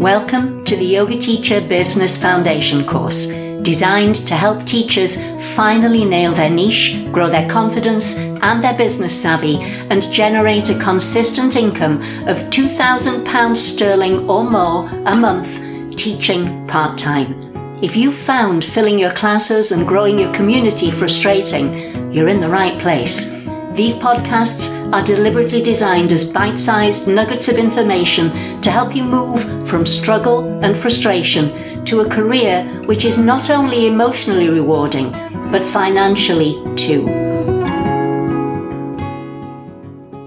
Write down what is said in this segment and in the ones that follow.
Welcome to the Yoga Teacher Business Foundation course, designed to help teachers finally nail their niche, grow their confidence and their business savvy, and generate a consistent income of £2,000 sterling or more a month teaching part-time. If you found filling your classes and growing your community frustrating, you're in the right place. These podcasts are deliberately designed as bite-sized nuggets of information to help you move from struggle and frustration to a career which is not only emotionally rewarding, but financially too.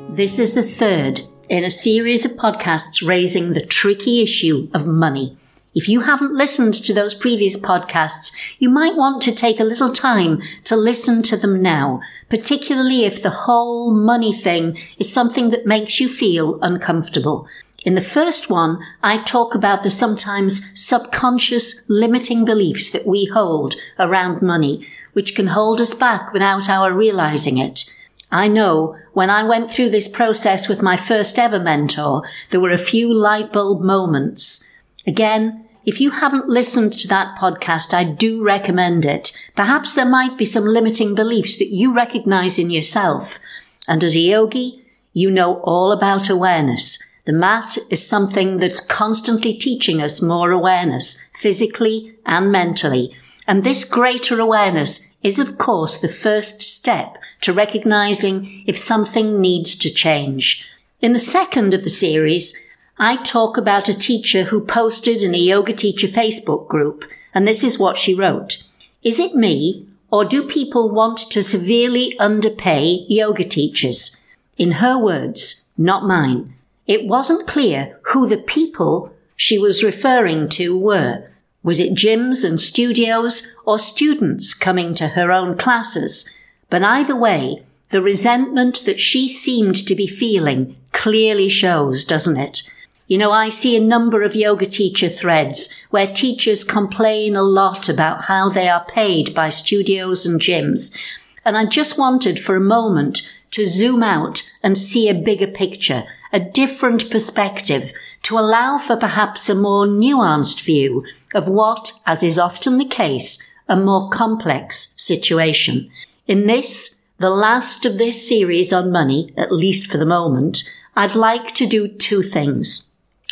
This is the third in a series of podcasts raising the tricky issue of money. If you haven't listened to those previous podcasts, you might want to take a little time to listen to them now, particularly if the whole money thing is something that makes you feel uncomfortable. In the first one, I talk about the sometimes subconscious limiting beliefs that we hold around money, which can hold us back without our realizing it. I know when I went through this process with my first ever mentor, there were a few light bulb moments. Again, if you haven't listened to that podcast, I do recommend it. Perhaps there might be some limiting beliefs that you recognize in yourself. And as a yogi, you know all about awareness. The mat is something that's constantly teaching us more awareness, physically and mentally. And this greater awareness is, of course, the first step to recognizing if something needs to change. In the second of the series, I talk about a teacher who posted in a yoga teacher Facebook group, and this is what she wrote. Is it me, or do people want to severely underpay yoga teachers? In her words, not mine. It wasn't clear who the people she was referring to were. Was it gyms and studios, or students coming to her own classes? But either way, the resentment that she seemed to be feeling clearly shows, doesn't it? You know, I see a number of yoga teacher threads where teachers complain a lot about how they are paid by studios and gyms. And I just wanted for a moment to zoom out and see a bigger picture, a different perspective, to allow for perhaps a more nuanced view of what, as is often the case, a more complex situation. In this, the last of this series on money, at least for the moment, I'd like to do two things.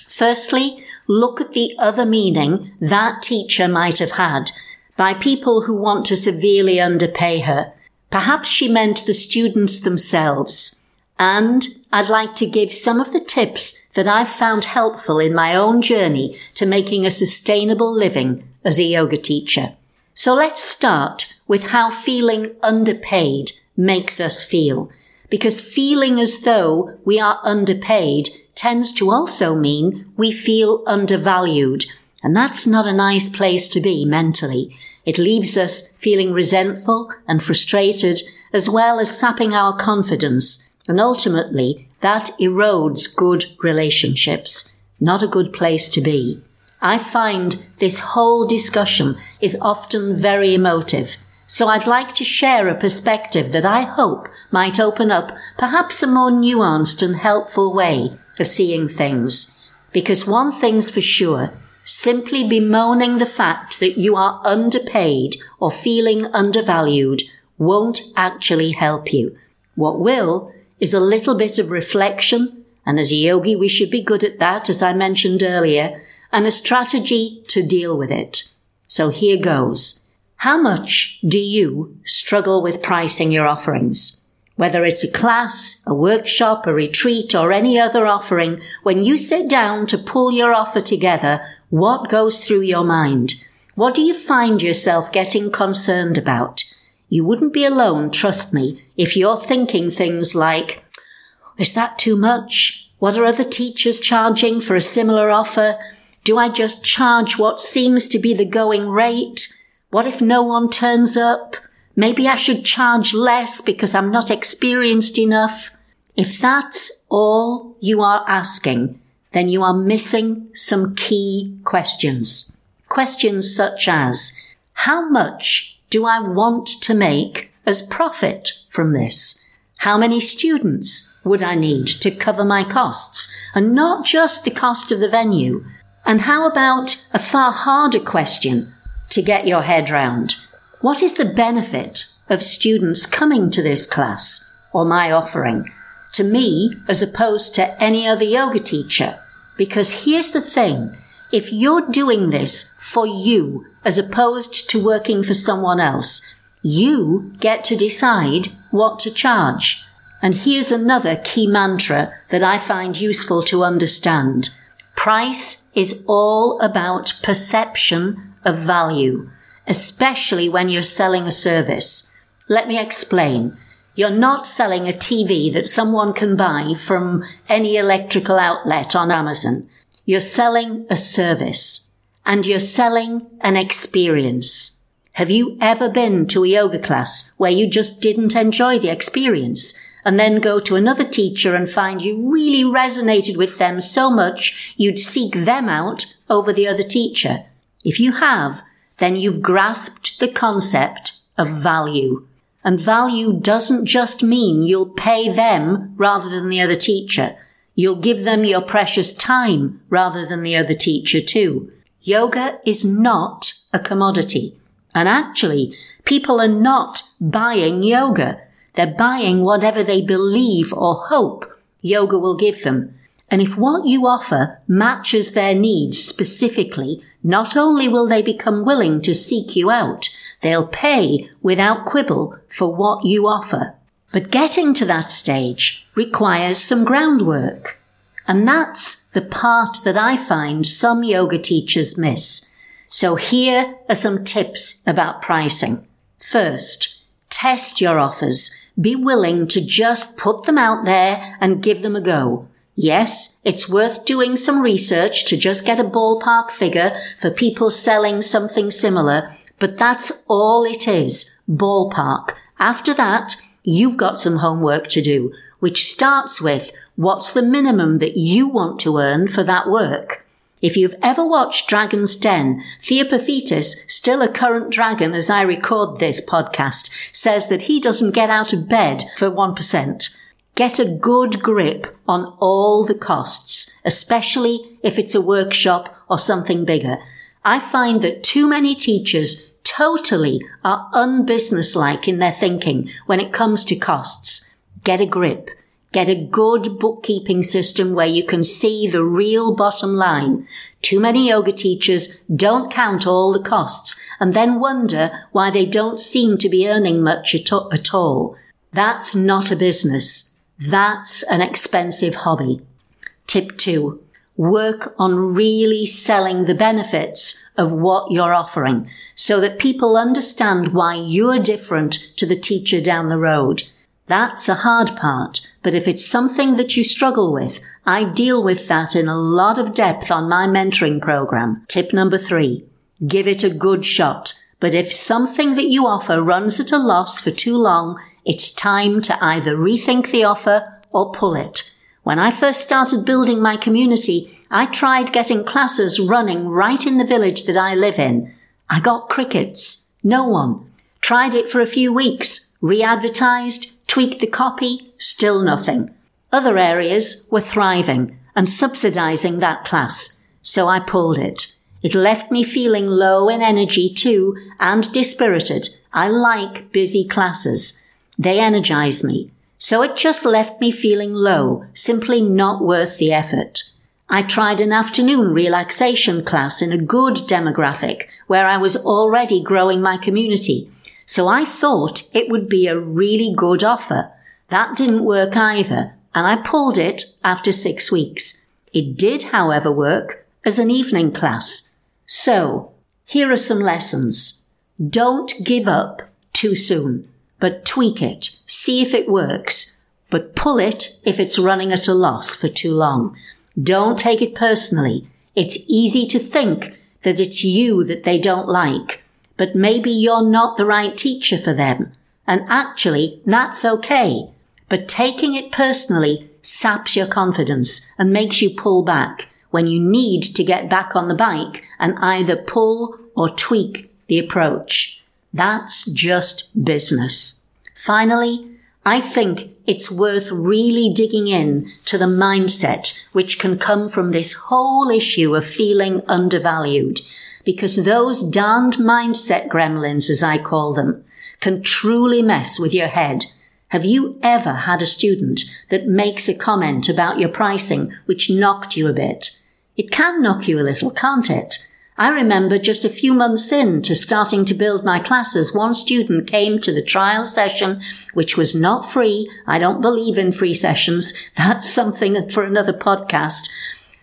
Firstly, look at the other meaning that teacher might have had by people who want to severely underpay her. Perhaps she meant the students themselves. And I'd like to give some of the tips that I've found helpful in my own journey to making a sustainable living as a yoga teacher. So let's start with how feeling underpaid makes us feel. Because feeling as though we are underpaid tends to also mean we feel undervalued. And that's not a nice place to be mentally. It leaves us feeling resentful and frustrated, as well as sapping our confidence. And ultimately, that erodes good relationships. Not a good place to be. I find this whole discussion is often very emotive. So I'd like to share a perspective that I hope might open up perhaps a more nuanced and helpful way of seeing things. Because one thing's for sure, simply bemoaning the fact that you are underpaid or feeling undervalued won't actually help you. What will is a little bit of reflection, and as a yogi we should be good at that, as I mentioned earlier, and a strategy to deal with it. So here goes. How much do you struggle with pricing your offerings? Whether it's a class, a workshop, a retreat, or any other offering, when you sit down to pull your offer together, what goes through your mind? What do you find yourself getting concerned about? You wouldn't be alone, trust me, if you're thinking things like, is that too much? What are other teachers charging for a similar offer? Do I just charge what seems to be the going rate? What if no one turns up? Maybe I should charge less because I'm not experienced enough. If that's all you are asking, then you are missing some key questions. Questions such as, how much do I want to make as profit from this? How many students would I need to cover my costs? And not just the cost of the venue. And how about a far harder question to get your head round? What is the benefit of students coming to this class or my offering to me as opposed to any other yoga teacher? Because here's the thing. If you're doing this for you as opposed to working for someone else, you get to decide what to charge. And here's another key mantra that I find useful to understand. Price is all about perception of value, especially when you're selling a service. Let me explain. You're not selling a TV that someone can buy from any electrical outlet on Amazon. You're selling a service, and you're selling an experience. Have you ever been to a yoga class where you just didn't enjoy the experience and then go to another teacher and find you really resonated with them so much you'd seek them out over the other teacher? If you have, then you've grasped the concept of value. And value doesn't just mean you'll pay them rather than the other teacher. You'll give them your precious time rather than the other teacher too. Yoga is not a commodity. And actually, people are not buying yoga. They're buying whatever they believe or hope yoga will give them. And if what you offer matches their needs specifically, not only will they become willing to seek you out, they'll pay without quibble for what you offer. But getting to that stage requires some groundwork. And that's the part that I find some yoga teachers miss. So here are some tips about pricing. First, test your offers. Be willing to just put them out there and give them a go. Yes, it's worth doing some research to just get a ballpark figure for people selling something similar, but that's all it is, ballpark. After that, you've got some homework to do, which starts with what's the minimum that you want to earn for that work. If you've ever watched Dragon's Den, Theo Paphitis, still a current dragon as I record this podcast, says that he doesn't get out of bed for 1%. Get a good grip on all the costs, especially if it's a workshop or something bigger. I find that too many teachers totally are unbusinesslike in their thinking when it comes to costs. Get a grip. Get a good bookkeeping system where you can see the real bottom line. Too many yoga teachers don't count all the costs and then wonder why they don't seem to be earning much at all. That's not a business. That's an expensive hobby. Tip 2. Work on really selling the benefits of what you're offering so that people understand why you're different to the teacher down the road. That's a hard part, but if it's something that you struggle with, I deal with that in a lot of depth on my mentoring program. Tip number 3. Give it a good shot. But if something that you offer runs at a loss for too long, it's time to either rethink the offer or pull it. When I first started building my community, I tried getting classes running right in the village that I live in. I got crickets. No one. Tried it for a few weeks, re-advertised, tweaked the copy, still nothing. Other areas were thriving and subsidizing that class, so I pulled it. It left me feeling low in energy too and dispirited. I like busy classes. They energize me. So it just left me feeling low, simply not worth the effort. I tried an afternoon relaxation class in a good demographic where I was already growing my community. So I thought it would be a really good offer. That didn't work either, and I pulled it after 6 weeks. It did, however, work as an evening class. So here are some lessons. Don't give up too soon. But tweak it, see if it works, but pull it if it's running at a loss for too long. Don't take it personally. It's easy to think that it's you that they don't like, but maybe you're not the right teacher for them. And actually, that's okay. But taking it personally saps your confidence and makes you pull back when you need to get back on the bike and either pull or tweak the approach. That's just business. Finally, I think it's worth really digging in to the mindset which can come from this whole issue of feeling undervalued, because those darned mindset gremlins, as I call them, can truly mess with your head. Have you ever had a student that makes a comment about your pricing which knocked you a bit? It can knock you a little, can't it? I remember just a few months in to starting to build my classes, one student came to the trial session, which was not free. I don't believe in free sessions. That's something for another podcast.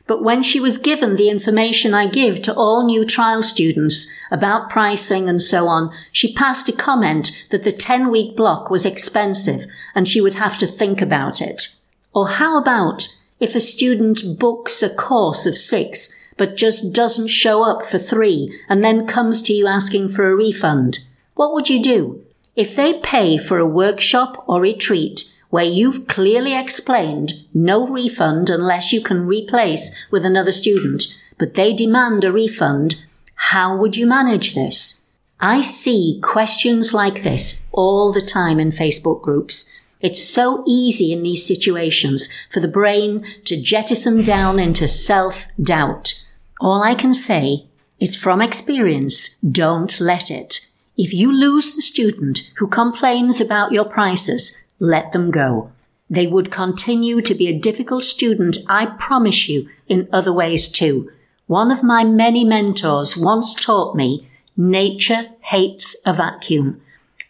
But when she was given the information I give to all new trial students about pricing and so on, she passed a comment that the 10-week block was expensive and she would have to think about it. Or how about if a student books a course of 6 but just doesn't show up for 3 and then comes to you asking for a refund? What would you do? If they pay for a workshop or retreat where you've clearly explained no refund unless you can replace with another student, but they demand a refund, how would you manage this? I see questions like this all the time in Facebook groups. It's so easy in these situations for the brain to jettison down into self-doubt. All I can say is from experience, don't let it. If you lose the student who complains about your prices, let them go. They would continue to be a difficult student, I promise you, in other ways too. One of my many mentors once taught me, nature hates a vacuum.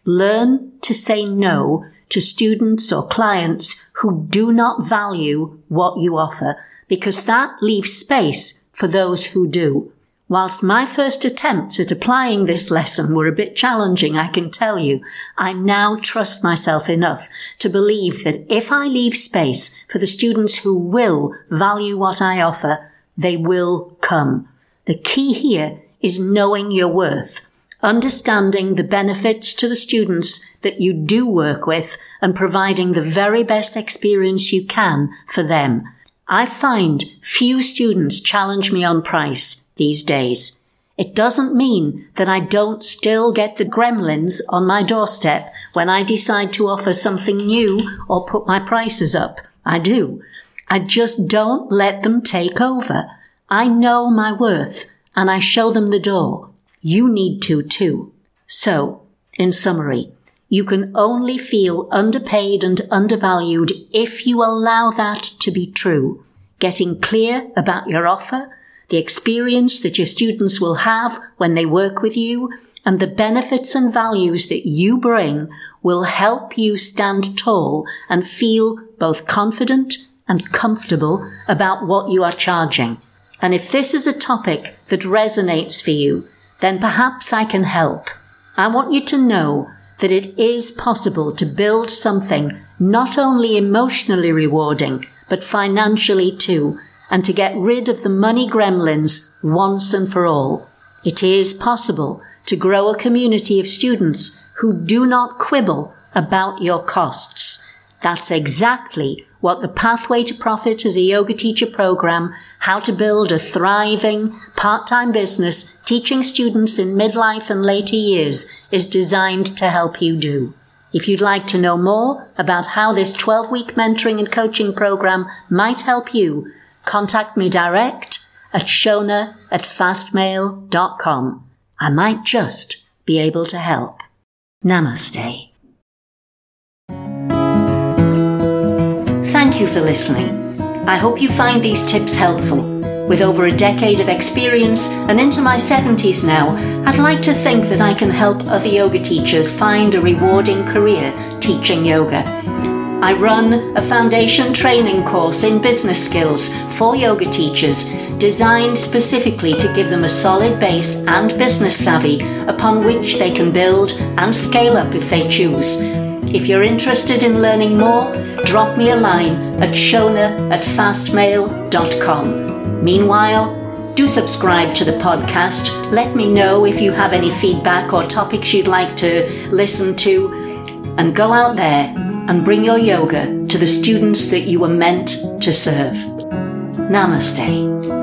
Learn to say no to students or clients who do not value what you offer, because that leaves space for those who do. Whilst my first attempts at applying this lesson were a bit challenging, I can tell you, I now trust myself enough to believe that if I leave space for the students who will value what I offer, they will come. The key here is knowing your worth, understanding the benefits to the students that you do work with, and providing the very best experience you can for them. I find few students challenge me on price these days. It doesn't mean that I don't still get the gremlins on my doorstep when I decide to offer something new or put my prices up. I do. I just don't let them take over. I know my worth and I show them the door. You need to too. So, in summary, you can only feel underpaid and undervalued if you allow that to be true. Getting clear about your offer, the experience that your students will have when they work with you, and the benefits and values that you bring will help you stand tall and feel both confident and comfortable about what you are charging. And if this is a topic that resonates for you, then perhaps I can help. I want you to know that it is possible to build something not only emotionally rewarding, but financially too, and to get rid of the money gremlins once and for all. It is possible to grow a community of students who do not quibble about your costs. That's exactly what the Pathway to Profit as a Yoga Teacher program, how to build a thriving part-time business teaching students in midlife and later years, is designed to help you do. If you'd like to know more about how this 12-week mentoring and coaching program might help you, contact me direct at shona@fastmail.com. I might just be able to help. Namaste. Thank you for listening. I hope you find these tips helpful. With over a decade of experience and into my 70s now, I'd like to think that I can help other yoga teachers find a rewarding career teaching yoga. I run a foundation training course in business skills for yoga teachers, designed specifically to give them a solid base and business savvy upon which they can build and scale up if they choose. If you're interested in learning more, drop me a line at shona@fastmail.com. Meanwhile, do subscribe to the podcast. Let me know if you have any feedback or topics you'd like to listen to, and go out there and bring your yoga to the students that you were meant to serve. Namaste.